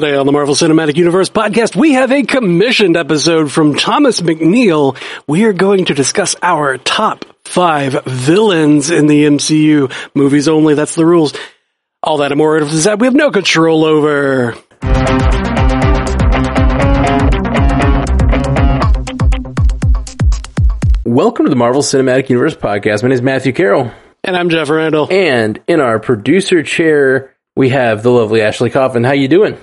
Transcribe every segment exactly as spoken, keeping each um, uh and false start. Today on the Marvel Cinematic Universe podcast, we have a commissioned episode from Thomas McNeil. We are going to discuss our top five villains in the M C U. Movies only, that's the rules. All that and more is that we have no control over. Welcome to the Marvel Cinematic Universe podcast. My name is Matthew Carroll. And I'm Jeff Randall. And in our producer chair, we have the lovely Ashley Coffin. How you doing?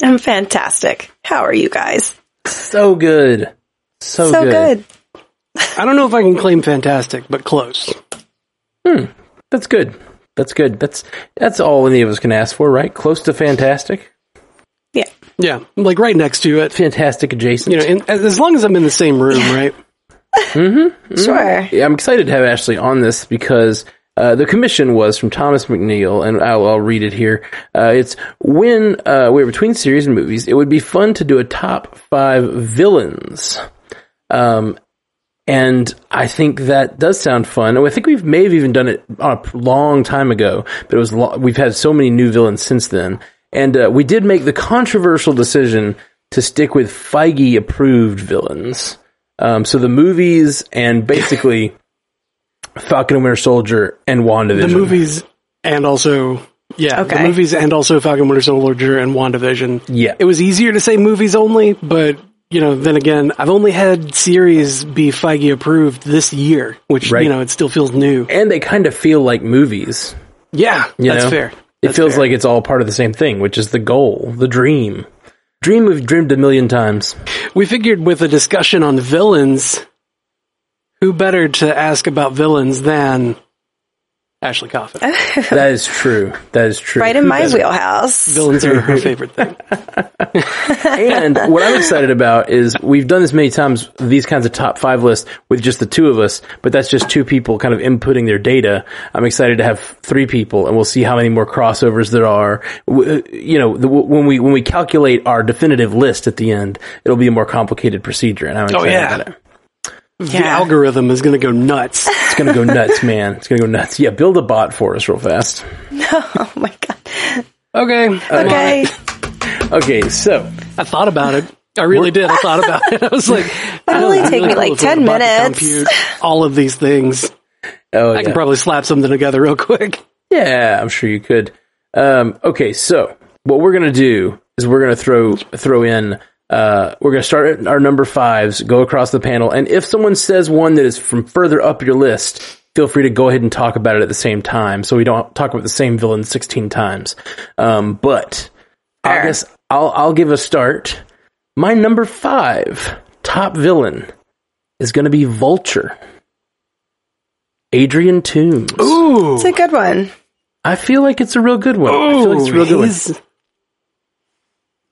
I'm fantastic. How are you guys? So good. So, so good. good. I don't know if I can claim fantastic, but close. Hmm. That's good. That's good. That's that's all any of us can ask for, right? Close to fantastic. Yeah. Yeah. Like right next to it. Fantastic adjacent. You know, in, as long as I'm in the same room, right? Mm-hmm. Sure. Yeah, I'm excited to have Ashley on this because... Uh, the commission was from Thomas McNeil, and I'll, I'll read it here. Uh, it's, when uh, we're between series and movies, it would be fun to do a top five villains. Um, and I think that does sound fun. And I think we may have even done it a long time ago, but it was lo- we've had so many new villains since then. And uh, we did make the controversial decision to stick with Feige-approved villains. Um, so the movies and basically... Falcon and Winter Soldier and WandaVision. The movies and also, yeah, okay. the movies and also Falcon and Winter Soldier and WandaVision. Yeah. It was easier to say movies only, but, you know, then again, I've only had series be Feige approved this year, which, right. you know, it still feels new. And they kind of feel like movies. Yeah, you that's know? fair. That's it feels fair. Like it's all part of the same thing, which is the goal, the dream. Dream we've dreamed a million times. We figured with a discussion on villains... Who better to ask about villains than Ashley Coffin? That is true. That is true. Right in Who my better? wheelhouse. Villains are her favorite thing. And what I'm excited about is we've done this many times, these kinds of top five lists with just the two of us, but that's just two people kind of inputting their data. I'm excited to have three people, and we'll see how many more crossovers there are. You know, the, when we when we calculate our definitive list at the end, it'll be a more complicated procedure, and I'm excited oh, yeah. about it. Yeah. The algorithm is going to go nuts. It's going to go nuts, man. It's going to go nuts. Yeah, build a bot for us real fast. No, oh my God. Okay. Okay. Uh, okay, so. I thought about it. I really did. I thought about it. I was like. That'll only take really me cool like ten minutes. All of these things. Oh, yeah. I can probably slap something together real quick. Yeah, I'm sure you could. Um, okay, so what we're going to do is we're going to throw throw in. Uh, we're going to start at our number fives, go across the panel, and if someone says one that is from further up your list, feel free to go ahead and talk about it at the same time, so we don't talk about the same villain sixteen times. Um, but I guess I'll, I'll give a start. My number five top villain is going to be Vulture. Adrian Toomes. Ooh, it's a good one. I feel like it's a real good one. Ooh, I feel like it's a real good one.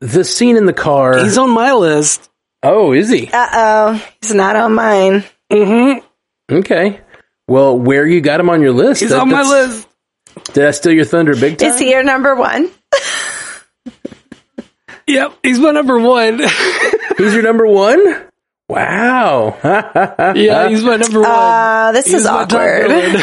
The scene in the car. He's on my list. Oh, is he? Uh-oh. He's not on mine. Mm-hmm. Okay. Well, where you got him on your list? He's that, on my list. Did I steal your thunder big time? Is he your number one? Yep. He's my number one. He's your number one? Wow. Yeah, he's my number one. Uh, this he's is awkward.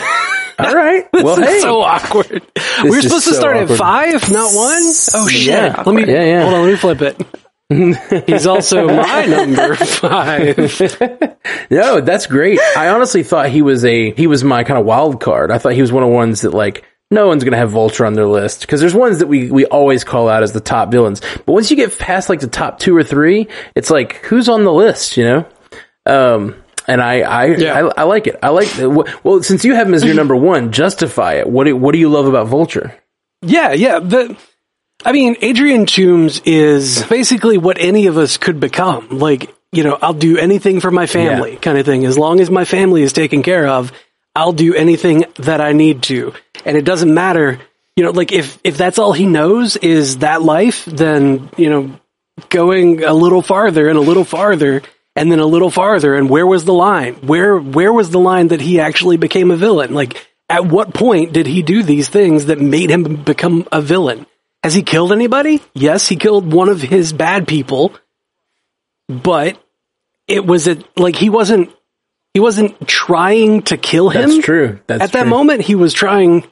All right. This well, is hey. so awkward. This we were supposed so to start awkward. at five, not one? Oh, shit. Yeah, let me, yeah, yeah. Hold on, let me flip it. He's also my number five. No, that's great. I honestly thought he was a he was my kind of wild card. I thought he was one of the ones that, like, no one's going to have Vulture on their list. Because there's ones that we, we always call out as the top villains. But once you get past, like, the top two or three, it's like, who's on the list, you know? Um... And I, I, yeah. I, I like it. I like it. Well, since you have him as your number one, justify it. What do, what do you love about Vulture? Yeah, yeah. The, I mean, Adrian Toomes is basically what any of us could become. Like, you know, I'll do anything for my family yeah. kind of thing. As long as my family is taken care of, I'll do anything that I need to. And it doesn't matter, you know, like if, if that's all he knows is that life, then, you know, going a little farther and a little farther and then a little farther, and where was the line? Where where was the line that he actually became a villain? Like, at what point did he do these things that made him become a villain? Has he killed anybody? Yes, he killed one of his bad people, but it was a, like he wasn't he wasn't trying to kill him. That's true. That's at that true. moment, he was trying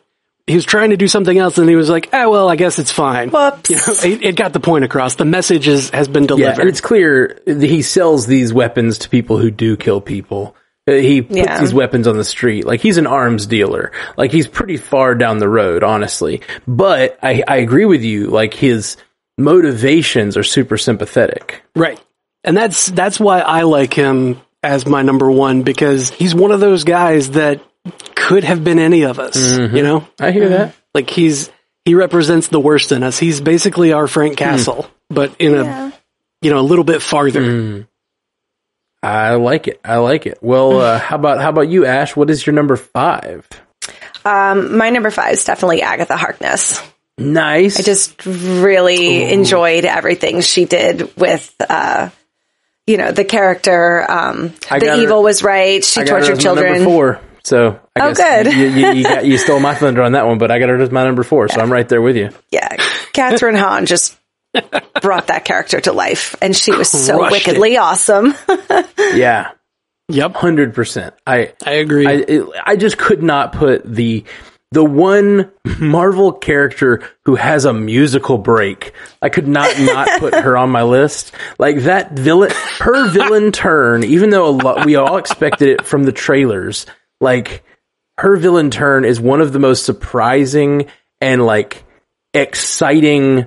he was trying to do something else, and he was like, "Ah, well, I guess it's fine." Whoops. You know, it, it got the point across. The message is, has been delivered. Yeah, and it's clear he sells these weapons to people who do kill people. He puts yeah. these weapons on the street. Like, he's an arms dealer. Like, he's pretty far down the road, honestly. But I, I agree with you. Like, his motivations are super sympathetic. Right. And that's that's why I like him as my number one, because he's one of those guys that could have been any of us, mm-hmm. you know? I hear that. Like, he's he represents the worst in us. He's basically our Frank Castle, mm. but in yeah. a, you know, a little bit farther. Mm. I like it. I like it. Well, uh, how about how about you, Ash? What is your number five? Um, my number five is definitely Agatha Harkness. Nice. I just really Ooh. enjoyed everything she did with, uh, you know, the character. Um, the evil her, was right. She I tortured got her as children. My number four. So I oh, guess good. you, you, you, got, you stole my thunder on that one, but I got her as my number four, yeah. so I'm right there with you. Yeah, Catherine Hahn just brought that character to life, and she was Crushed so wickedly it. awesome. yeah. Yep. one hundred percent. I I agree. I, it, I just could not put the the one Marvel character who has a musical break. I could not not put her on my list. Like, that villain, her villain turn, even though a lot, we all expected it from the trailers, like, her villain turn is one of the most surprising and, like, exciting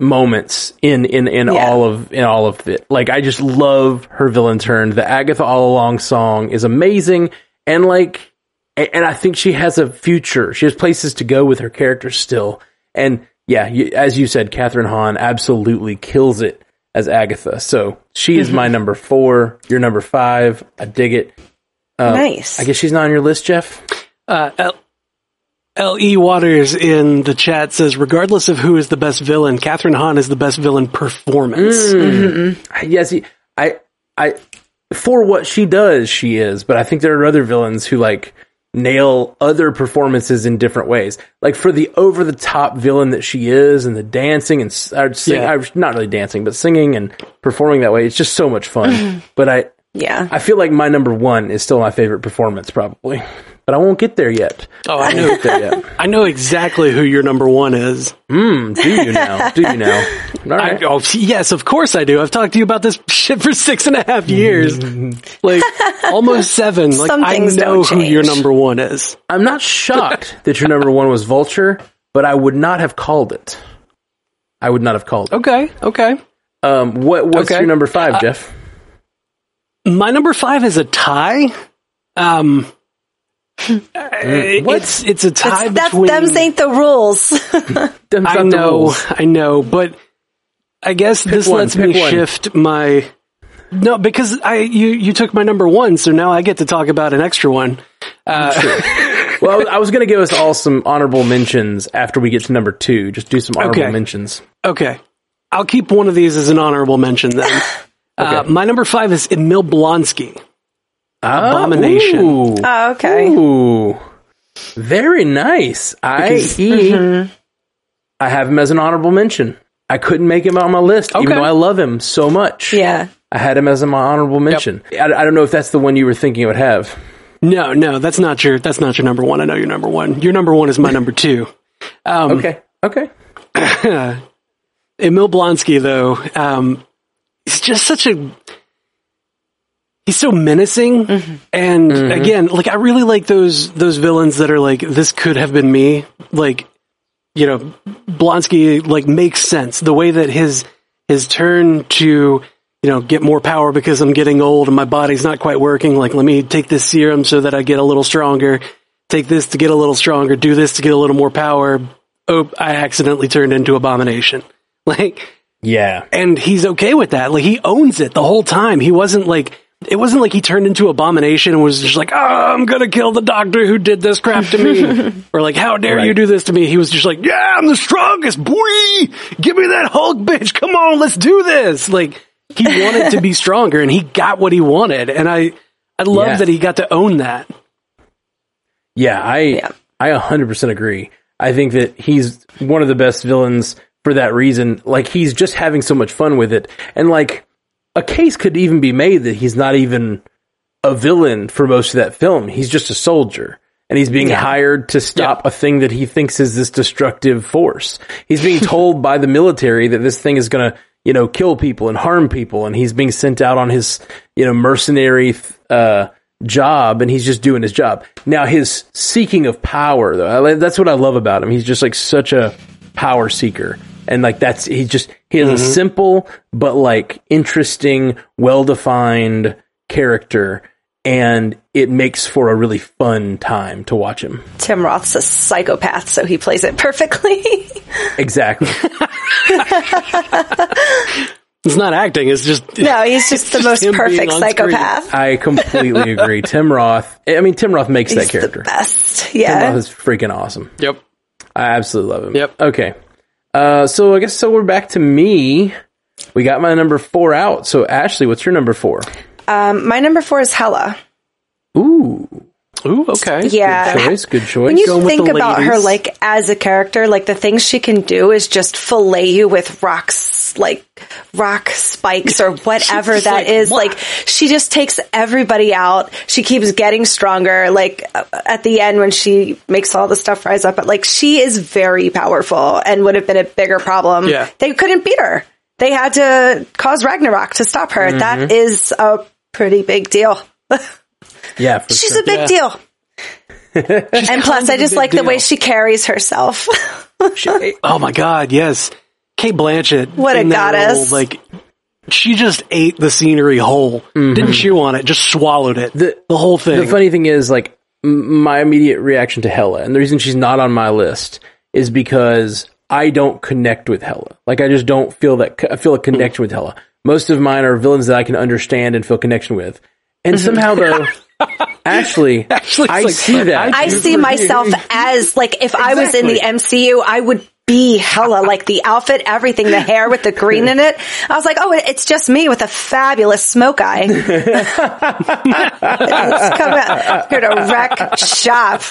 moments in in in yeah. all of in all of it. Like, I just love her villain turn. The Agatha All Along song is amazing, and like and, and I think she has a future. She has places to go with her character still. And yeah, you, as you said, Catherine Hahn absolutely kills it as Agatha. So she is my number four. You're number five. I dig it. Uh, nice. I guess she's not on your list, Jeff. Uh, uh- L E. Waters in the chat says, regardless of who is the best villain, Catherine Hahn is the best villain performance. Mm. Mm-hmm. Yes, I, I, for what she does, she is. But I think there are other villains who, like, nail other performances in different ways. Like, for the over-the-top villain that she is, and the dancing, and uh, sing, yeah. uh, not really dancing, but singing and performing that way, it's just so much fun. But I, yeah, I feel like my number one is still my favorite performance, probably. But I won't get there yet. Oh, I know there yet. I know exactly who your number one is. Mm, do you now? Do you now? All right. I, oh, yes, of course I do. I've talked to you about this shit for six and a half years, like almost seven. Like, Some I know who your number one is. I'm not shocked that your number one was Vulture, but I would not have called it. I would not have called it. Okay, okay. Um, what what's okay. your number five, uh, Jeff? My number five is a tie. Um. What? It's, it's a tie that's, that's, between... Them ain't the rules. I know, rules. I know, but I guess pick this one, lets me one. shift my... No, because I you, you took my number one, so now I get to talk about an extra one. Uh, sure. Well, I was going to give us all some honorable mentions after we get to number two. Just do some honorable okay. mentions. Okay. I'll keep one of these as an honorable mention then. okay. uh, my number five is Emil Blonsky. Abomination. Ooh. Oh, okay. Ooh. Very nice. I because, he, mm-hmm. I have him as an honorable mention. I couldn't make him on my list, okay. even though I love him so much. Yeah. I had him as my honorable mention. Yep. I, I don't know if that's the one you were thinking it would have. No, no, that's not your that's not your number one. I know your number one. Your number one is my number two. Um, okay. Okay. Emil Blonsky, though, um, he's just such a... He's so menacing, mm-hmm. and mm-hmm. again, like, I really like those those villains that are like, this could have been me. Like, you know, Blonsky, like, makes sense. The way that his his turn to, you know, get more power because I'm getting old and my body's not quite working. Like, let me take this serum so that I get a little stronger. Take this to get a little stronger. Do this to get a little more power. Oh, I accidentally turned into Abomination. Like, yeah, and he's okay with that. Like, he owns it the whole time. He wasn't like. It wasn't like he turned into Abomination and was just like, oh, I'm going to kill the doctor who did this crap to me. Or like, how dare right. you do this to me? He was just like, yeah, I'm the strongest, boy. Give me that Hulk, bitch. Come on, let's do this. Like, he wanted to be stronger, and he got what he wanted. And I, I love yeah. that he got to own that. Yeah, I, yeah. I one hundred percent agree. I think that he's one of the best villains for that reason. Like, he's just having so much fun with it. And like, a case could even be made that he's not even a villain for most of that film. He's just a soldier. and he's being yeah. hired to stop yeah. a thing that he thinks is this destructive force. He's being told by the military that this thing is going to, you know, kill people and harm people, and he's being sent out on his, you know, mercenary uh, job, and he's just doing his job. Now, his seeking of power, though, that's what I love about him. He's just like such a power seeker. And like that's, he just, he has mm-hmm. a simple, but like interesting, well-defined character, and it makes for a really fun time to watch him. Tim Roth's a psychopath, so he plays it perfectly. Exactly. It's not acting, it's just... No, he's just the just most perfect psychopath. I completely agree. Tim Roth, I mean, Tim Roth makes he's that character. He's the best, yeah. Tim Roth is freaking awesome. Yep. I absolutely love him. Yep. Okay. Uh, so I guess so we're back to me. We got my number four out. So Ashley, what's your number four? Um, my number four is Hela. Ooh. Ooh, okay. Yeah. Good choice, good choice. When you Going think about ladies. her, like, as a character, like, the things she can do is just fillet you with rocks, like, rock spikes or whatever that like, is. What? Like, she just takes everybody out. She keeps getting stronger. Like, at the end when she makes all the stuff rise up. But, like, she is very powerful and would have been a bigger problem. Yeah. They couldn't beat her. They had to cause Ragnarok to stop her. Mm-hmm. That is a pretty big deal. Yeah, for she's sure. a big yeah. deal. And plus, I just like deal. the way she carries herself. she, oh my God, yes. Kate Blanchett. What a goddess. Role, like, she just ate the scenery whole. Mm-hmm. Didn't chew on it, just swallowed it. The, the whole thing. The funny thing is, like, my immediate reaction to Hela, and the reason she's not on my list, is because I don't connect with Hela. Like, I just don't feel that, I feel a connection mm-hmm. with Hela. Most of mine are villains that I can understand and feel connection with. And somehow, though, Ashley, I like, see that. I, I see myself as, like, if exactly. I was in the M C U, I would be Hela. Like, the outfit, everything, the hair with the green in it. I was like, oh, it's just me with a fabulous smoke eye. It's coming out here to wreck shop.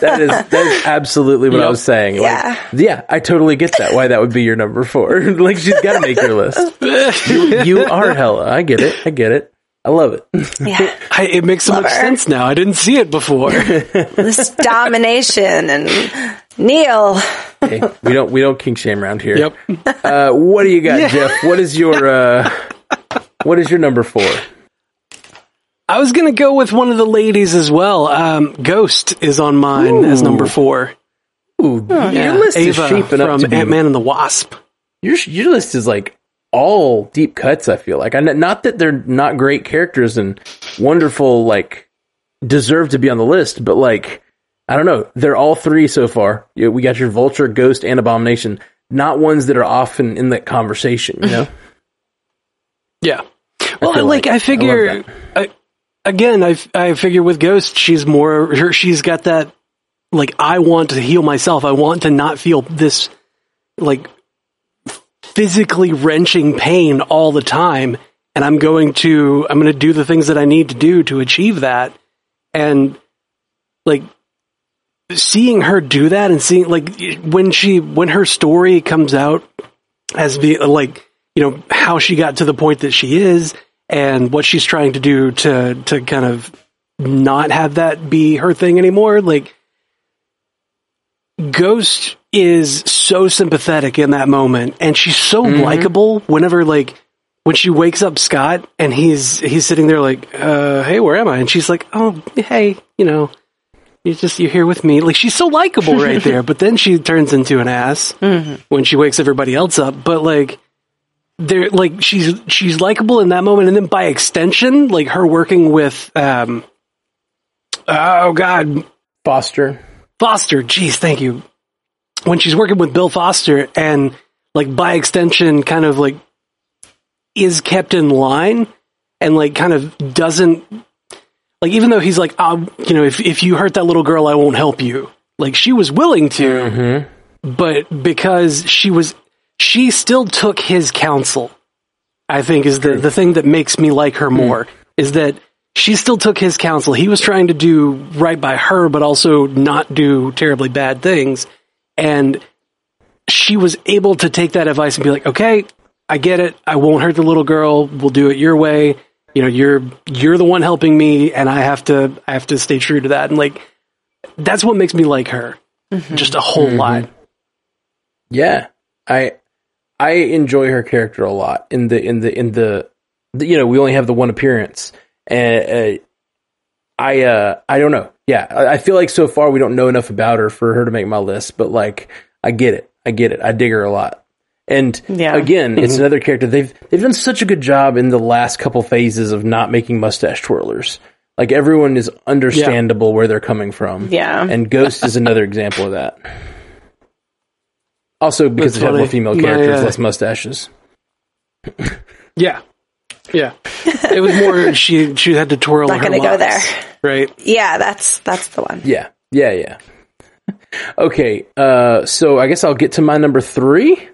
That is, that is absolutely what yep. I was saying. Like, yeah. yeah, I totally get that, why that would be your number four. Like, she's got to make your list. You, you are Hela. I get it. I get it. I love it. Yeah. I, it makes so love much her. sense now. I didn't see it before. This domination and Neil. Hey, we don't we don't kink shame around here. Yep. Uh, what do you got, yeah. Jeff? What is your uh, what is your number four? I was gonna go with one of the ladies as well. Um, Ghost is on mine Ooh. as number four. Ooh, oh, yeah. Your list Ava is shaping up to be Ant-Man and the Wasp. Your your list is like all deep cuts, I feel like. I, not that they're not great characters and wonderful, like, deserve to be on the list, but, like, I don't know. They're all three so far. You know, we got your Vulture, Ghost, and Abomination. Not ones that are often in that conversation, you know? Yeah. Well, I like, like, I figure, I I, again, I, I figure with Ghost, she's more, her, she's got that, like, I want to heal myself. I want to not feel this, like, physically wrenching pain all the time, and I'm going to I'm going to do the things that I need to do to achieve that. And like seeing her do that, and seeing like when she when her story comes out as the like you know how she got to the point that she is, and what she's trying to do to to kind of not have that be her thing anymore. Like Ghost is so sympathetic in that moment, and she's so mm-hmm. likable whenever like when she wakes up Scott and he's he's sitting there like uh hey, where am I? And she's like, oh hey, you know, you're just you're here with me. Like, she's so likable right there. But then she turns into an ass mm-hmm. when she wakes everybody else up. But like they're like she's she's likable in that moment, and then by extension, like her working with um oh god Foster Foster, geez, thank you. When she's working with Bill Foster and, like, by extension, kind of, like, is kept in line and, like, kind of doesn't... Like, even though he's like, oh, you know, if if you hurt that little girl, I won't help you. Like, she was willing to, mm-hmm. but because she was... She still took his counsel, I think, is the, the thing that makes me like her more, mm-hmm. is that she still took his counsel. He was trying to do right by her, but also not do terribly bad things. And she was able to take that advice and be like, okay, I get it. I won't hurt the little girl. We'll do it your way. You know, you're, you're the one helping me, and I have to, I have to stay true to that. And like, that's what makes me like her mm-hmm. just a whole mm-hmm. lot. Yeah. I, I enjoy her character a lot in the, in the, in the, the you know, we only have the one appearance and uh, I, uh, I don't know. Yeah. I, I feel like so far we don't know enough about her for her to make my list, but like, I get it. I get it. I dig her a lot. And yeah. again, mm-hmm. it's another character. They've, they've done such a good job in the last couple phases of not making mustache twirlers. Like everyone is understandable yeah. where they're coming from. Yeah. And Ghost is another example of that. Also, because they have more female characters, yeah, yeah. less mustaches. Yeah, yeah. It was more she she had to twirl. Not her gonna locks, go there, right? Yeah, that's that's the one. Yeah, yeah, yeah. Okay, uh, so I guess I'll get to my number three.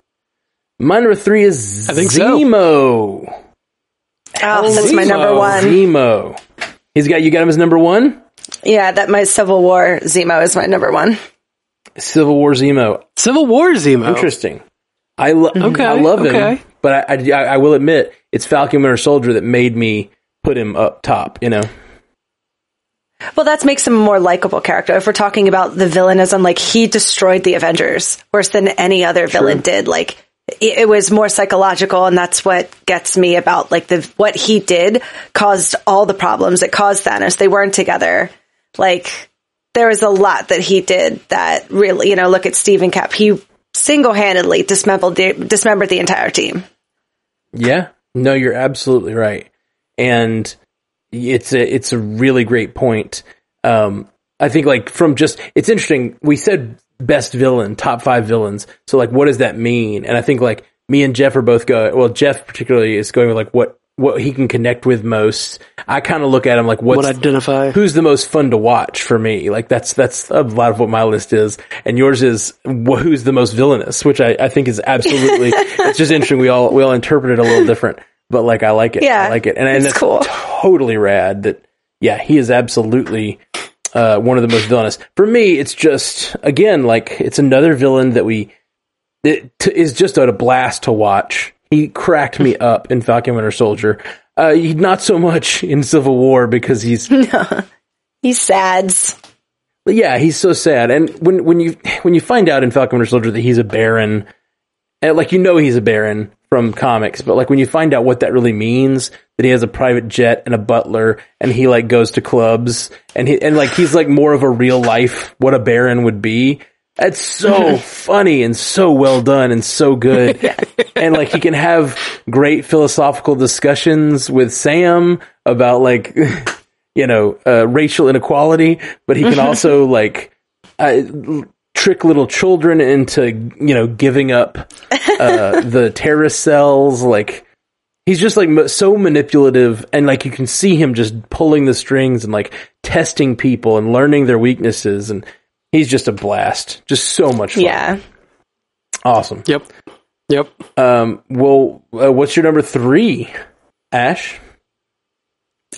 My number three is I think Zemo. So. Oh, that's Zemo. My number one. Zemo. He's got you got him as number one. Yeah, that my Civil War Zemo is my number one. Civil War Zemo. Civil War Zemo. Interesting. I lo- okay, I love okay. him, but I, I I will admit it's Falcon Winter Soldier that made me put him up top. You know. Well, that makes him a more likable character. If we're talking about the villainism, like he destroyed the Avengers worse than any other True. Villain did. Like it, it was more psychological, and that's what gets me about like the what he did caused all the problems. It caused Thanos. They weren't together. Like. There was a lot that he did that really, you know, look at Steve and Cap. He single-handedly dismembered the, dismembered the entire team. Yeah. No, you're absolutely right. And it's a, it's a really great point. Um, I think like from just, it's interesting. We said best villain, top five villains. So like, what does that mean? And I think like me and Jeff are both going, well, Jeff particularly is going with like what, what he can connect with most. I kind of look at him like what's, what identify who's the most fun to watch for me. Like that's, that's a lot of what my list is. And yours is wh- who's the most villainous, which I, I think is absolutely, it's just interesting. We all, we all interpret it a little different, but like, I like it. Yeah, I like it. And, and it's that's cool. Totally rad that, yeah, he is absolutely, uh, one of the most villainous for me. It's just, again, like it's another villain that we, it t- is just a blast to watch. He cracked me up in Falcon Winter Soldier. Uh, not so much in Civil War because he's... No, he's sad. Yeah, he's so sad. And when, when you when you find out in Falcon Winter Soldier that he's a Baron, and like you know he's a Baron from comics, but like when you find out what that really means, that he has a private jet and a butler, and he like goes to clubs, and he and like he's like more of a real life what a Baron would be. That's so funny and so well done and so good. Yeah. And like he can have great philosophical discussions with Sam about like, you know, uh, racial inequality, but he can also like uh, trick little children into, you know, giving up uh, the terrorist cells. Like he's just like so manipulative and like you can see him just pulling the strings and like testing people and learning their weaknesses and, he's just a blast. Just so much fun. Yeah. Awesome. Yep. Yep. Um, well, uh, what's your number three, Ash?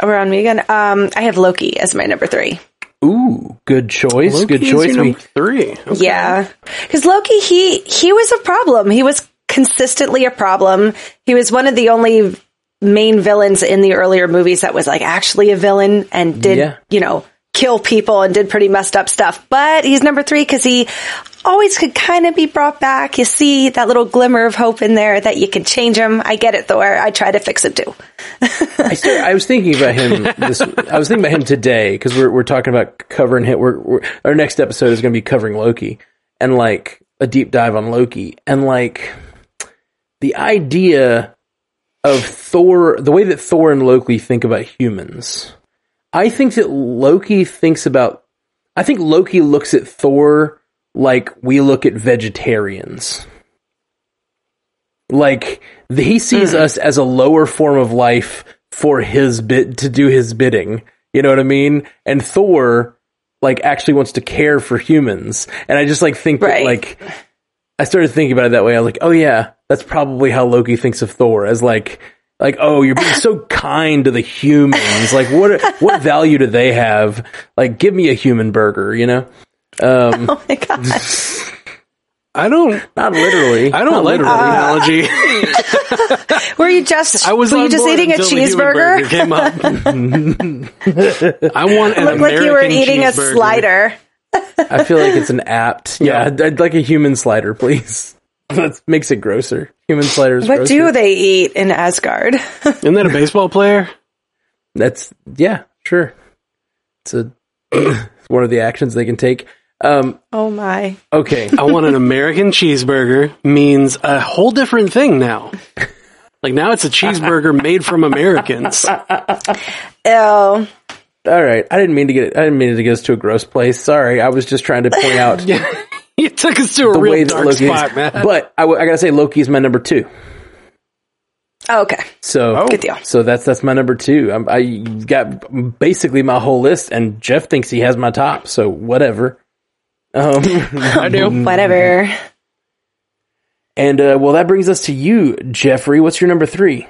Oh, we're on me again. Um, I have Loki as my number three. Ooh, good choice. Loki good choice. Is your number three. Okay. Yeah. Because Loki, he, he was a problem. He was consistently a problem. He was one of the only main villains in the earlier movies that was like actually a villain and did, yeah. you know, kill people and did pretty messed up stuff, but he's number three because he always could kind of be brought back. You see that little glimmer of hope in there that you can change him. I get it, Thor. I try to fix him too. I, started, I was thinking about him. This, I was thinking about him today because we're we're talking about covering him. We're, we're our next episode is going to be covering Loki and like a deep dive on Loki and like the idea of Thor, the way that Thor and Loki think about humans. I think that Loki thinks about, I think Loki looks at Thor like we look at vegetarians. Like the, he sees mm. us as a lower form of life for his bit to do his bidding. You know what I mean? And Thor like actually wants to care for humans. And I just like think right. that like, I started thinking about it that way. I was like, oh yeah, that's probably how Loki thinks of Thor as like, Like, oh, you're being so kind to the humans. Like, what what value do they have? Like, give me a human burger, you know? Um, oh, my God. I don't... Not literally. I don't like the uh, analogy. Were you just... I was were you just eating a cheeseburger? Came up. I want an American cheeseburger. Looked like you were eating a slider. I feel like it's an apt. Yeah, yeah, I'd like a human slider, please. That makes it grosser. Human sliders. What grosser. Do they eat in Asgard? Isn't that a baseball player? That's yeah, sure. It's a it's one of the actions they can take. Um, oh my. Okay, I want an American cheeseburger means a whole different thing now. Like now it's a cheeseburger made from Americans. Ew. All right, I didn't mean to get it. I didn't mean to get us to a gross place. Sorry, I was just trying to point out. You took us to a real dark spot, man. But I, I gotta say, Loki's my number two. Oh, okay, so oh. good deal. So that's that's my number two. I'm, I got basically my whole list, and Jeff thinks he has my top. So whatever. Um, I do whatever. And uh, well, that brings us to you, Jeffrey. What's your number three?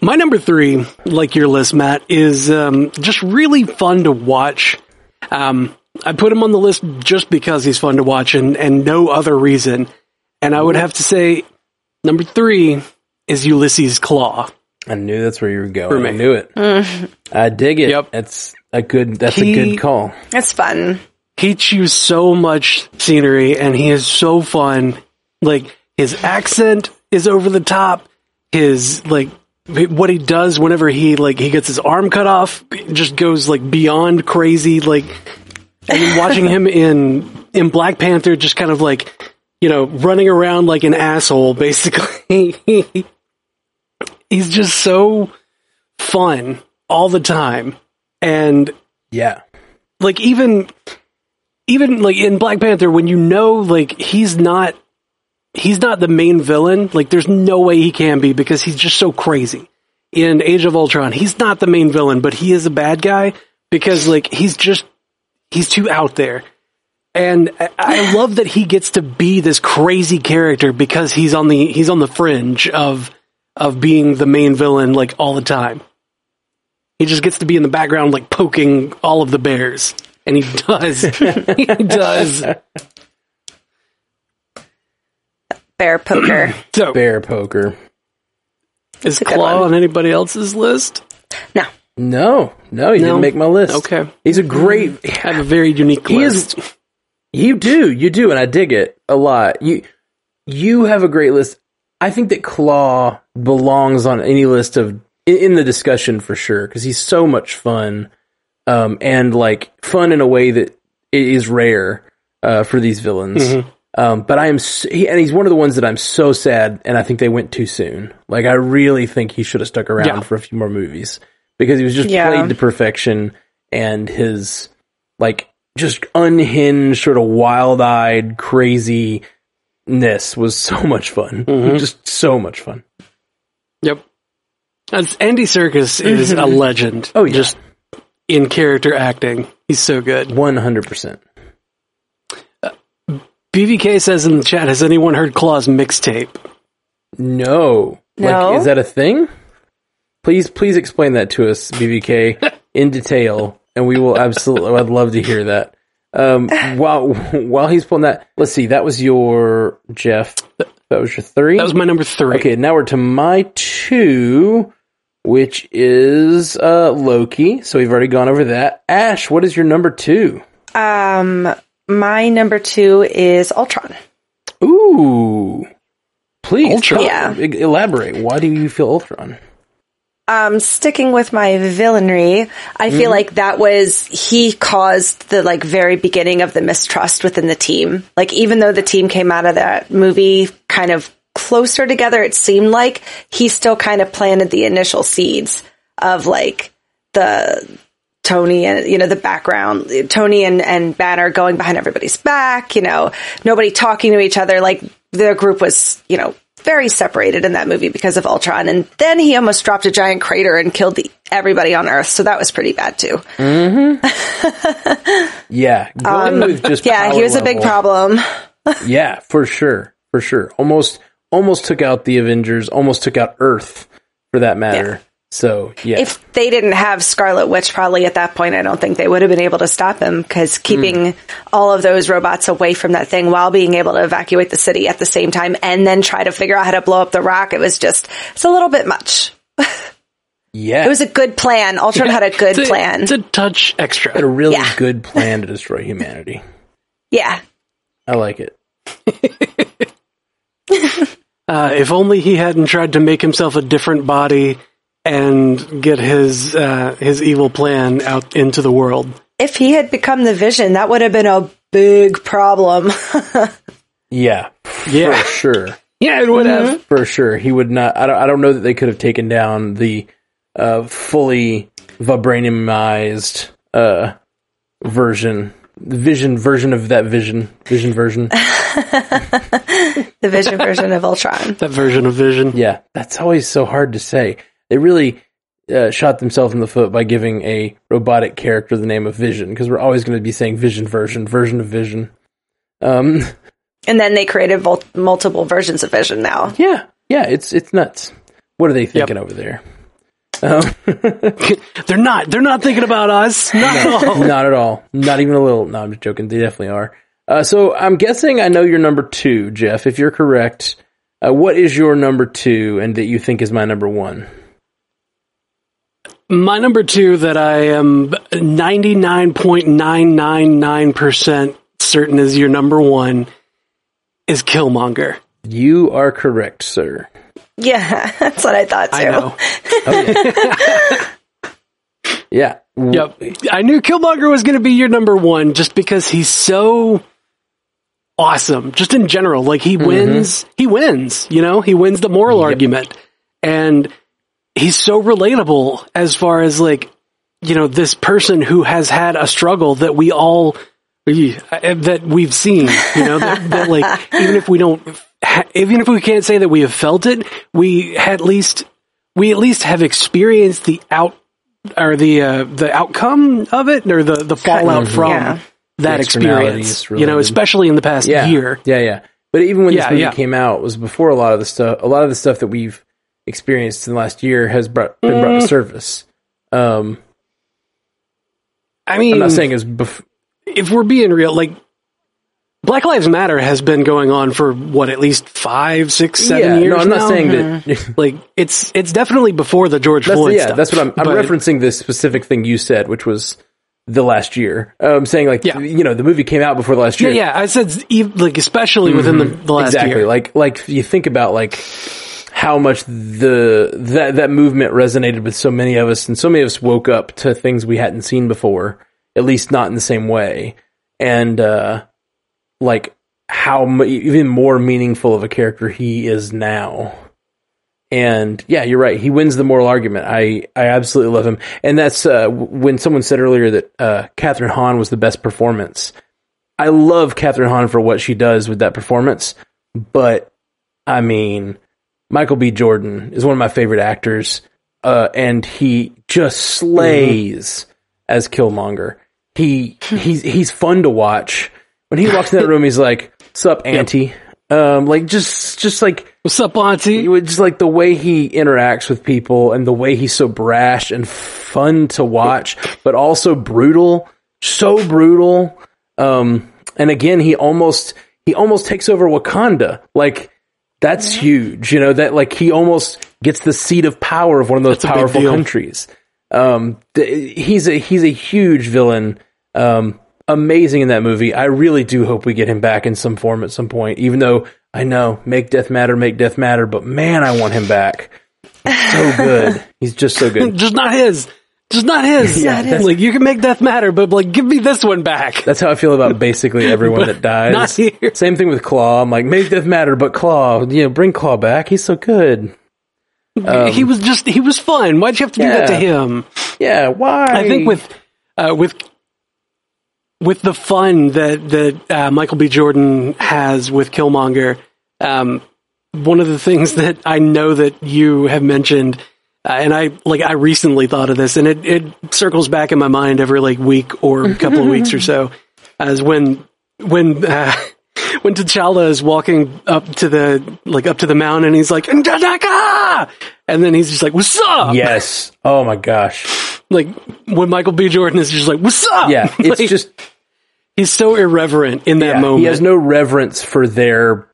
My number three, like your list, Matt, is um, just really fun to watch. Um, I put him on the list just because he's fun to watch and, and no other reason. And I would have to say number three is Ulysses Klaue. I knew that's where you were going. I knew it. Mm. I dig it. Yep. That's a good, that's he, a good call. That's fun. He chews so much scenery and he is so fun. Like his accent is over the top. His like, what he does whenever he like he gets his arm cut off just goes like beyond crazy, like, and then watching him in in Black Panther just kind of like, you know, running around like an asshole basically. He's just so fun all the time. And yeah, like even even like in Black Panther when you know like he's not He's not the main villain. Like, there's no way he can be because he's just so crazy. In Age of Ultron, he's not the main villain, but he is a bad guy because, like, he's just, he's too out there. And I, I love that he gets to be this crazy character because he's on the, he's on the fringe of, of being the main villain, like, all the time. He just gets to be in the background, like, poking all of the bears. And he does. He does. Bear poker. So, bear poker. Is Klaue on anybody else's list? No. No. No, he no. didn't make my list. Okay. He's a great... I have a very unique he list. Is, you do. You do, and I dig it a lot. You you have a great list. I think that Klaue belongs on any list of... In, in the discussion, for sure, because he's so much fun. Um, and, like, fun in a way that is rare uh, for these villains. Mm-hmm. Um, but I am, he, and he's one of the ones that I'm so sad, and I think they went too soon. Like, I really think he should have stuck around yeah. for a few more movies because he was just yeah. played to perfection, and his, like, just unhinged, sort of wild-eyed craziness was so much fun. Mm-hmm. Just so much fun. Yep. As Andy Serkis is a legend. Oh, yeah. Just in character acting. He's so good. one hundred percent. B V K says in the chat, has anyone heard Claw's mixtape? No. No. Like, is that a thing? Please, please explain that to us, B V K, in detail, and we will absolutely, I'd love to hear that. Um, while, while he's pulling that, let's see, that was your, Jeff, that was your three? That was my number three. Okay, now we're to my two, which is uh, Loki, so we've already gone over that. Ash, what is your number two? Um... My number two is Ultron. Ooh. Please Ultron. Yeah. Elaborate. Why do you feel Ultron? Um, sticking with my villainry, I mm. feel like that was, he caused the like very beginning of the mistrust within the team. Like even though the team came out of that movie kind of closer together, it seemed like he still kind of planted the initial seeds of like the... Tony and, you know, the background, Tony and, and Banner going behind everybody's back, you know, nobody talking to each other. Like their group was, you know, very separated in that movie because of Ultron. And then he almost dropped a giant crater and killed the, everybody on Earth. So that was pretty bad too. Mm-hmm. Yeah. Um, with just yeah. He was level. A big problem. Yeah, for sure. For sure. Almost, almost took out the Avengers, almost took out Earth for that matter. Yeah. So, yeah. If they didn't have Scarlet Witch, probably at that point, I don't think they would have been able to stop him because keeping mm. all of those robots away from that thing while being able to evacuate the city at the same time and then try to figure out how to blow up the rock, it was just, it's a little bit much. Yeah. It was a good plan. Ultron had a good it's a, plan. It's a touch extra. Had a really yeah. good plan to destroy humanity. Yeah. I like it. uh, if only he hadn't tried to make himself a different body and get his uh, his evil plan out into the world. If he had become the Vision, that would have been a big problem. yeah. Yeah. For sure. Yeah, it would mm-hmm. have. For sure. He would not. I don't, I don't know that they could have taken down the uh, fully vibraniumized uh, version. The Vision version of that Vision. Vision version. The Vision version of Ultron. That version of Vision. Yeah. That's always so hard to say. They really uh, shot themselves in the foot by giving a robotic character the name of Vision, because we're always going to be saying Vision version, version of Vision. Um, and then they created vol- multiple versions of Vision now. Yeah. Yeah. It's it's nuts. What are they thinking yep. over there? Um, they're not. They're not thinking about us. Not at all. Not at all. Not even a little. No, I'm just joking. They definitely are. Uh, so I'm guessing I know you're number two, Jeff. If you're correct, uh, what is your number two and that you think is my number one? My number two that I am ninety-nine point nine nine nine percent certain is your number one is Killmonger. You are correct, sir. Yeah, that's what I thought too. I know. Oh, yeah. yeah. Yep. I knew Killmonger was going to be your number one just because he's so awesome. Just in general, like he mm-hmm. wins, he wins, you know, he wins the moral yep. argument. And he's so relatable as far as like, you know, this person who has had a struggle that we all, that we've seen, you know, that, that like, even if we don't, even if we can't say that we have felt it, we at least, we at least have experienced the out, or the, uh, the outcome of it, or the, the fallout mm-hmm. from yeah. that experience, you know, especially in the past yeah. year. Yeah, yeah. But even when yeah, this movie yeah. came out, it was before a lot of the stuff, a lot of the stuff that we've experienced in the last year has brought, been brought to service. Um, I mean, I'm not saying it's bef- if we're being real, like Black Lives Matter has been going on for what, at least five, six, seven yeah, years. No, I'm now? not saying mm-hmm. that. Like it's it's definitely before the George that's, Floyd. Yeah, stuff, that's what I'm. I'm but, referencing this specific thing you said, which was the last year. I'm um, saying like yeah. you know the movie came out before the last year. Yeah, yeah. I said like especially mm-hmm. within the, the last exactly. year. Like like you think about like. how much the that that movement resonated with so many of us, and so many of us woke up to things we hadn't seen before, at least not in the same way, and uh, like how m- even more meaningful of a character he is now. And yeah, you're right. He wins the moral argument. I, I absolutely love him. And that's uh, when someone said earlier that uh, Catherine Hahn was the best performance. I love Catherine Hahn for what she does with that performance, but I mean, Michael B. Jordan is one of my favorite actors, uh, and he just slays mm-hmm. as Killmonger. He he's he's fun to watch. When he walks in that room, he's like, "Sup, Auntie?" Yep. Um, like just just like, "What's up, Auntie?" Just like the way he interacts with people and the way he's so brash and fun to watch, but also brutal, so brutal. Um, and again, he almost he almost takes over Wakanda, like. That's huge, you know, that like he almost gets the seat of power of one of those That's powerful countries. Um, th- he's a he's a huge villain, um, amazing in that movie. I really do hope we get him back in some form at some point, even though I know make death matter, make death matter. But man, I want him back. He's so good. He's just so good. Just not his. Just not his. Yeah, not his. Like you can make death matter, but like give me this one back. That's how I feel about basically everyone that dies. Not here. Same thing with Klaue. I'm like, make death matter, but Klaue, you know, bring Klaue back. He's so good. Um, he was just he was fun. Why'd you have to yeah. do that to him? Yeah, why? I think with uh, with with the fun that that uh, Michael B. Jordan has with Killmonger, um, one of the things that I know that you have mentioned. Uh, and I like I recently thought of this, and it, it circles back in my mind every like week or a couple of weeks or so, as when when uh, when T'Challa is walking up to the like up to the mountain, and he's like N-todaka, and then he's just like, "What's up?" Yes. Oh my gosh. Like when Michael B. Jordan is just like, "What's up?" Yeah. It's like, just he's so irreverent in that yeah, moment. He has no reverence for their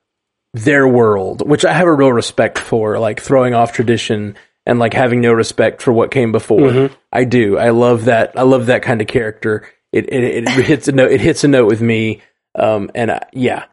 their world, which I have a real respect for, like throwing off tradition. And like having no respect for what came before. Mm-hmm. I do. I love that. I love that kind of character. It, it, it hits a note. It hits a note with me. Um, and I, yeah,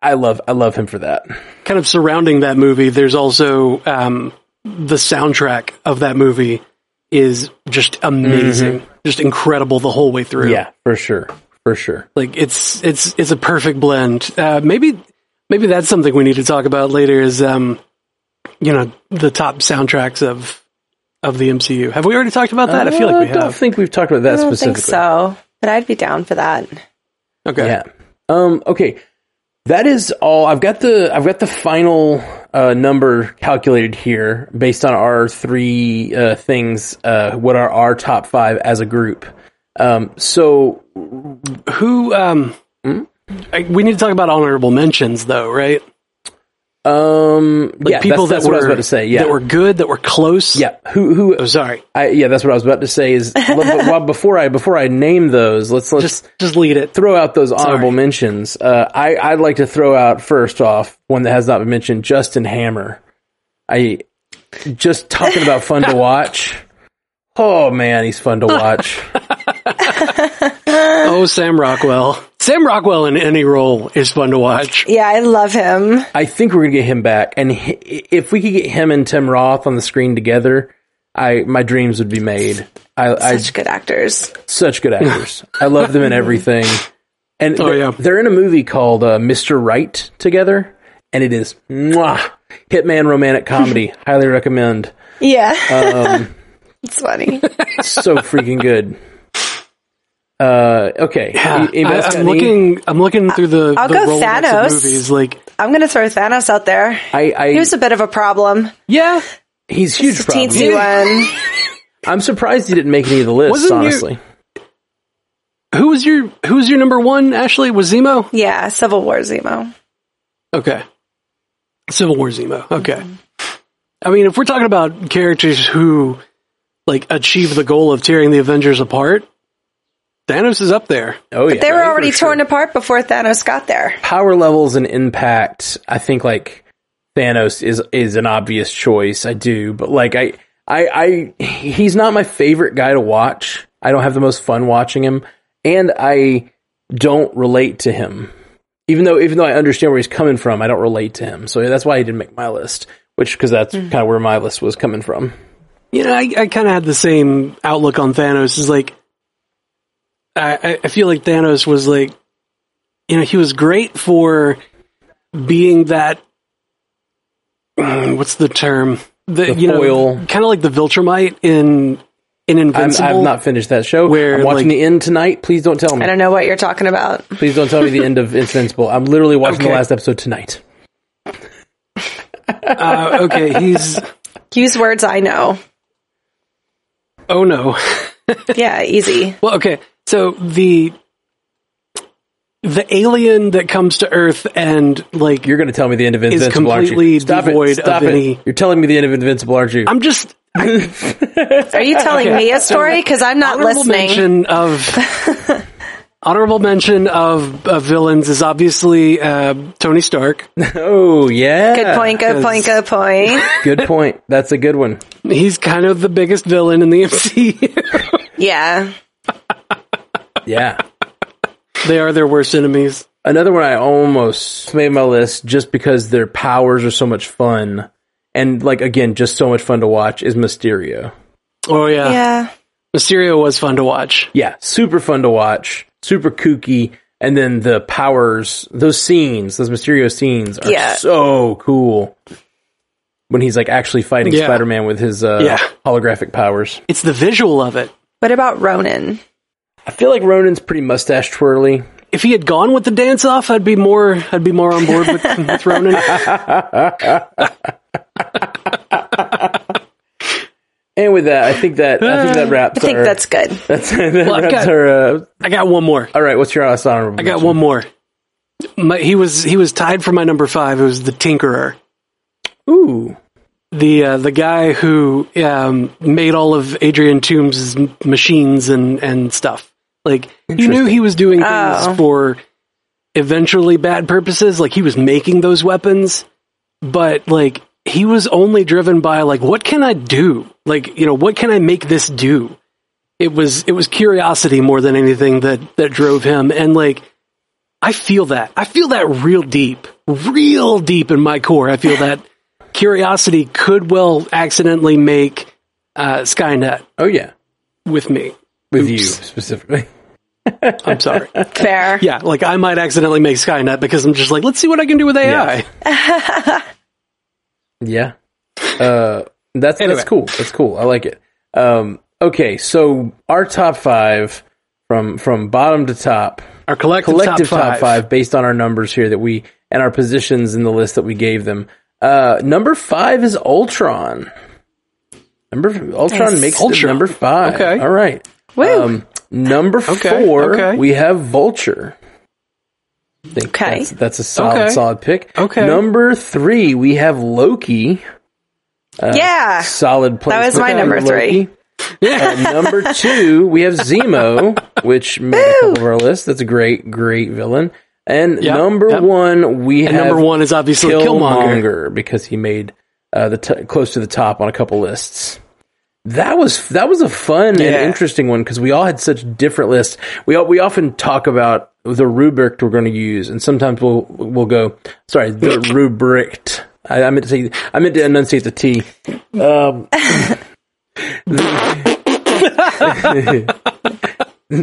I love, I love him for that. Kind of surrounding that movie, there's also, um, the soundtrack of that movie is just amazing, mm-hmm. just incredible the whole way through. Yeah, for sure. For sure. Like it's, it's, it's a perfect blend. Uh, maybe, maybe that's something we need to talk about later is, um, you know, the top soundtracks of, of the M C U. Have we already talked about that? Uh, I feel like we have. I don't think we've talked about that I don't specifically. Think so, but I'd be down for that. Okay. Yeah. Um, okay. That is all. I've got the I've got the final uh, number calculated here based on our three uh, things. Uh, what are our top five as a group? Um, so who? Um, hmm? I, we need to talk about honorable mentions, though, right? Um, like yeah, people that's, that's that what were, I was about to say. Yeah, that were good, that were close. Yeah, who? Who? Oh, sorry. I, yeah, that's what I was about to say. Is well, before I before I name those, let's let's just, just lead it. Throw out those honorable sorry. mentions. Uh, I I'd like to throw out first off one that has not been mentioned: Justin Hammer. I just talking about fun to watch. Oh man, he's fun to watch. Oh, Sam Rockwell. Sam Rockwell in any role is fun to watch. Yeah, I love him. I think we're going to get him back. And he, if we could get him and Tim Roth on the screen together, I my dreams would be made. I, such I, good actors. Such good actors. I love them in everything. And oh, they're, yeah. they're in a movie called uh, Mister Right together, and it is mwah, hitman romantic comedy. Highly recommend. Yeah. Um, it's funny. So freaking good. Uh, okay. Yeah. You, I, I'm looking, any? I'm looking through the, I'll the go Thanos. Of movies. Like, I'm going to throw Thanos out there. I, I, he was a bit of a problem. Yeah. He's a huge problem. Teensy one. I'm surprised he didn't make any of the list, Wasn't honestly. Your, who was your, who was your number one, Ashley? Was Zemo? Yeah. Civil War Zemo. Okay. Civil War Zemo. Okay. Mm-hmm. I mean, if we're talking about characters who like achieve the goal of tearing the Avengers apart, Thanos is up there. Oh, but yeah. But they were right, already torn sure. apart before Thanos got there. Power levels and impact, I think, like, Thanos is is an obvious choice. I do. But, like, I, I, I, he's not my favorite guy to watch. I don't have the most fun watching him. And I don't relate to him. Even though, even though I understand where he's coming from, I don't relate to him. So that's why he didn't make my list. Which, because that's mm. kind of where my list was coming from. You know, I, I kind of had the same outlook on Thanos. It's like, I, I feel like Thanos was like, you know, he was great for being that, uh, what's the term? The, the you foil. Know, kind of like the Viltrumite in, in Invincible. I'm, I've not finished that show. Where, I'm watching like, the end tonight. Please don't tell me. I don't know what you're talking about. Please don't tell me the end of Invincible. I'm literally watching okay. the last episode tonight. uh, okay, he's... Use words I know. Oh, no. Yeah, easy. Well, okay. So the the alien that comes to Earth and like you're going to tell me the end of Invincible is completely Stop devoid it. Stop of it. Any. You're telling me the end of Invincible, aren't you? I'm just. I... Are you telling okay. me a story? Because I'm not honorable listening. Mention of honorable mention of, of villains is obviously uh, Tony Stark. Oh yeah. Good point. Good point. Good point. Good point. That's a good one. He's kind of the biggest villain in the M C U. Yeah. Yeah. They are their worst enemies. Another one I almost made my list just because their powers are so much fun. And, like, again, just so much fun to watch is Mysterio. Oh, yeah. Yeah. Mysterio was fun to watch. Yeah. Super fun to watch. Super kooky. And then the powers, those scenes, those Mysterio scenes are yeah. so cool. When he's, like, actually fighting yeah. Spider-Man with his uh, yeah. holographic powers. It's the visual of it. What about Ronan? I feel like Ronan's pretty mustache twirly. If he had gone with the dance off, I'd be more. I'd be more on board with, with Ronan. And with that, I think that I think that wraps. I think our, that's good. That's, that well, wraps got, our. Uh, I got one more. All right, what's your honorable? I got mention? One more. My, he was he was tied for my number five. It was the Tinkerer. Ooh. The uh, the guy who um, made all of Adrian Toomes' m- machines and, and stuff. Like, you knew he was doing things oh. for eventually bad purposes. Like, he was making those weapons. But, like, he was only driven by, like, what can I do? Like, you know, what can I make this do? It was it was curiosity more than anything that, that drove him. And, like, I feel that. I feel that real deep, real deep in my core. I feel that curiosity could well accidentally make uh, Skynet. Oh, yeah. With me. With Oops. you, specifically. I'm sorry. Fair. Yeah, like I might accidentally make Skynet because I'm just like, let's see what I can do with A I. Yeah. yeah. Uh, that's anyway. that's cool. That's cool. I like it. Um, okay, so our top five from from bottom to top. Our collective, collective top, top five. five based on our numbers here that we and our positions in the list that we gave them. Uh, number five is Ultron. Number Ultron nice. makes Ultron. number five. Okay. All right. Woo. Um, number okay. four, okay. we have Vulture. I think okay. That's, that's a solid, okay. solid pick. Okay. Number three, we have Loki. Uh, yeah. Solid place. That was my number Loki. three. Yeah. At number two, we have Zemo, which made Ooh. a couple of our lists. That's a great, great villain. And yep, number yep. one, we and have number one is obviously Killmonger, Killmonger because he made uh, the t- close to the top on a couple lists. That was that was a fun yeah. and interesting one because we all had such different lists. We all, we often talk about the rubric we're going to use, and sometimes we'll we'll go sorry the rubric. I, I meant to say I meant to enunciate the T. Um,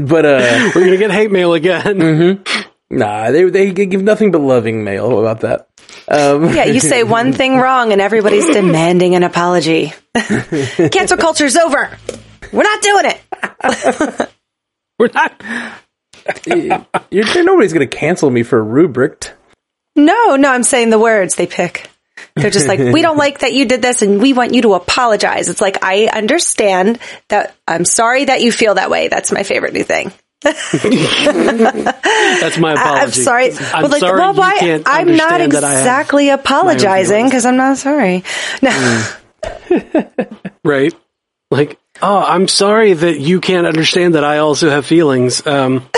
but uh, we're gonna get hate mail again. Mm-hmm. Nah, they they give nothing but loving mail about that. Um, yeah, you say one thing wrong and everybody's demanding an apology. Cancel culture's over. We're not doing it. We're not. You're, nobody's going to cancel me for rubric. No, no, I'm saying the words they pick. They're just like, we don't like that you did this and we want you to apologize. It's like, I understand that. I'm sorry that you feel that way. That's my favorite new thing. That's my apology. I'm sorry. I'm well, like, sorry well, why? You can't I'm not exactly apologizing because I'm not sorry. No. Mm. Right? Like, oh, I'm sorry that you can't understand that I also have feelings. Um,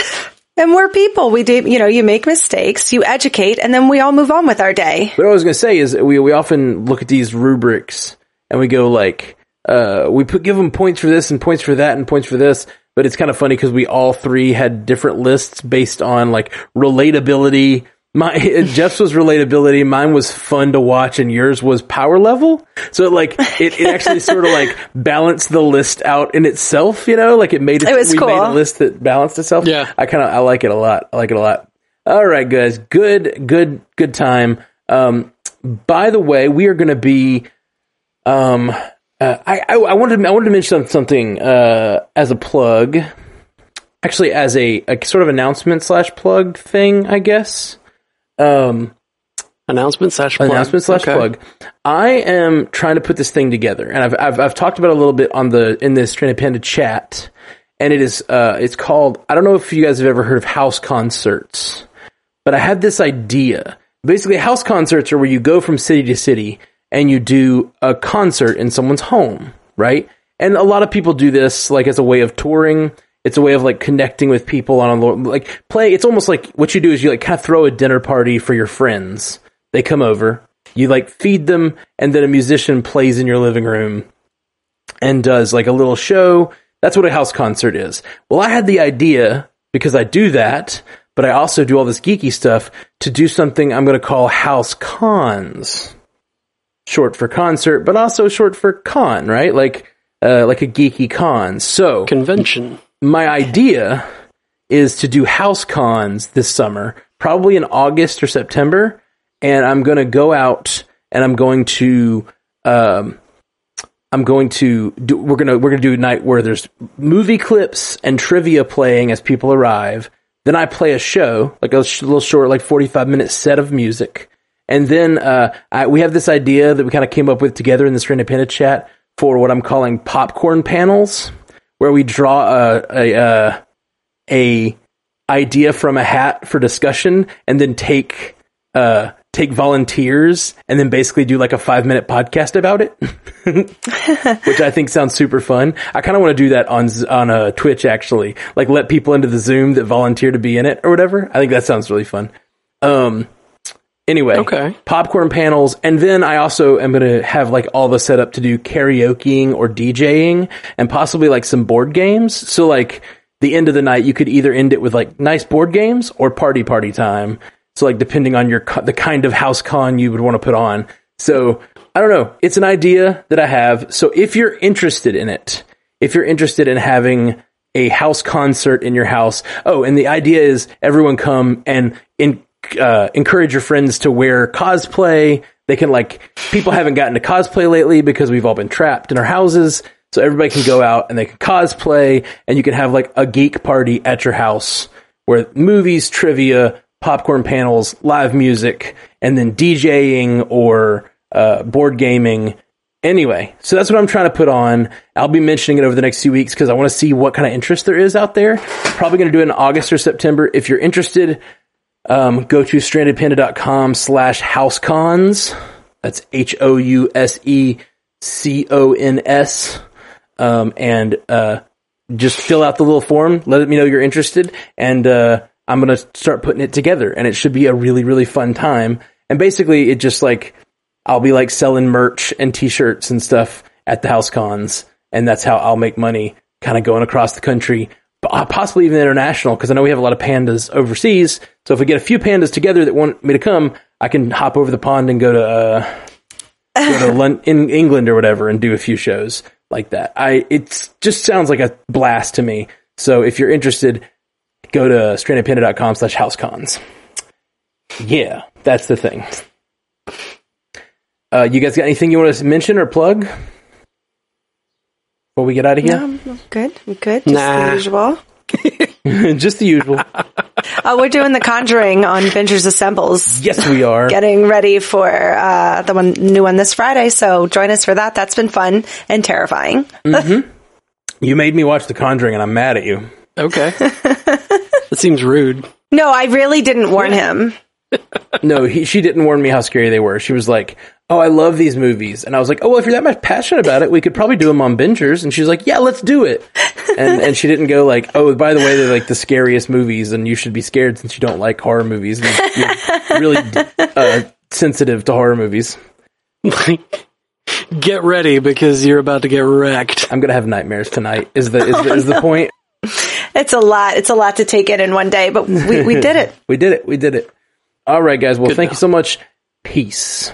and we're people. We do. You know, you make mistakes, you educate, and then we all move on with our day. What I was going to say is, we we often look at these rubrics and we go like, uh, we put give them points for this and points for that and points for this. But it's kind of funny because we all three had different lists based on like relatability. My Jeff's was relatability. Mine was fun to watch, and yours was power level. So it, like it, it actually sort of like balanced the list out in itself. You know, like it made it. It was we cool. made a list that balanced itself. Yeah, I kind of I like it a lot. I like it a lot. All right, guys, good, good, good time. Um, by the way, we are going to be. Um, Uh, I, I I wanted I wanted to mention something uh, as a plug, actually as a, a sort of announcement slash plug thing, I guess. Um, announcement slash plug. announcement slash okay. plug. I am trying to put this thing together, and I've I've, I've talked about it a little bit on the in the Stranded Panda chat, and it is uh it's called, I don't know if you guys have ever heard of house concerts, but I had this idea. Basically, house concerts are where you go from city to city. And you do a concert in someone's home, right? And a lot of people do this, like, as a way of touring. It's a way of, like, connecting with people on a, like, play. It's almost like what you do is you, like, kind of throw a dinner party for your friends. They come over. You, like, feed them. And then a musician plays in your living room and does, like, a little show. That's what a house concert is. Well, I had the idea, because I do that, but I also do all this geeky stuff, to do something I'm going to call House Cons. Short for concert, but also short for con, right? Like, uh, like a geeky con. So convention. My idea is to do house cons this summer, probably in August or September. And I'm going to go out and I'm going to, um, I'm going to do, we're going to, we're going to do a night where there's movie clips and trivia playing as people arrive. Then I play a show, like a sh- little short, like forty-five minute set of music. And then uh, I, we have this idea that we kind of came up with together in the Stranded Panda chat for what I'm calling popcorn panels, where we draw a, a, a, a idea from a hat for discussion, and then take uh, take volunteers, and then basically do like a five minute podcast about it, which I think sounds super fun. I kind of want to do that on on uh, Twitch actually, like let people into the Zoom that volunteer to be in it or whatever. I think that sounds really fun. Um, Anyway, okay. Popcorn panels, and then I also am going to have like all the setup to do karaokeing or DJing, and possibly like some board games. So like the end of the night, you could either end it with like nice board games or party party time. So like depending on your the kind of house con you would want to put on. So I don't know. It's an idea that I have. So if you're interested in it, if you're interested in having a house concert in your house. Oh, and the idea is everyone come and in, uh, encourage your friends to wear cosplay. They can like, people haven't gotten to cosplay lately because we've all been trapped in our houses. So everybody can go out and they can cosplay, and you can have like a geek party at your house where movies, trivia, popcorn panels, live music, and then DJing or uh, board gaming. Anyway, so that's what I'm trying to put on. I'll be mentioning it over the next few weeks because I want to see what kind of interest there is out there. Probably going to do it in August or September. If you're interested, um, go to strandedpanda.com slash house cons. That's H O U S E C O N S. Um, and uh, just fill out the little form. Let me know you're interested. And uh, I'm going to start putting it together. And it should be a really, really fun time. And basically, it just like... I'll be like selling merch and t-shirts and stuff at the house cons. And that's how I'll make money kind of going across the country, but possibly even international. Cause I know we have a lot of pandas overseas. So if we get a few pandas together that want me to come, I can hop over the pond and go to, uh, go to London, in England or whatever, and do a few shows like that. I, it's just sounds like a blast to me. So if you're interested, go to strandedpanda.com slash house cons. Yeah, that's the thing. Uh, you guys got anything you want to mention or plug before we get out of here? No, I'm good. I'm good. Just nah. the usual. Just the usual. Oh, we're doing The Conjuring on Ventures Assembles. Yes, we are. Getting ready for uh, the one new one this Friday, so join us for that. That's been fun and terrifying. Mm-hmm. You made me watch The Conjuring, and I'm mad at you. Okay. That seems rude. No, I really didn't warn him. No, he, she didn't warn me how scary they were. She was like... oh, I love these movies. And I was like, oh, well, if you're that much passionate about it, we could probably do them on Bingers. And she's like, yeah, let's do it. And and she didn't go like, oh, by the way, they're like the scariest movies and you should be scared since you don't like horror movies. And you're really uh, sensitive to horror movies. Get ready because you're about to get wrecked. I'm going to have nightmares tonight is the, is oh, the, is no. the point. It's a lot. It's a lot to take in in one day, but we, we did it. we did it. We did it. All right, guys. Well, Good thank enough. you so much. Peace.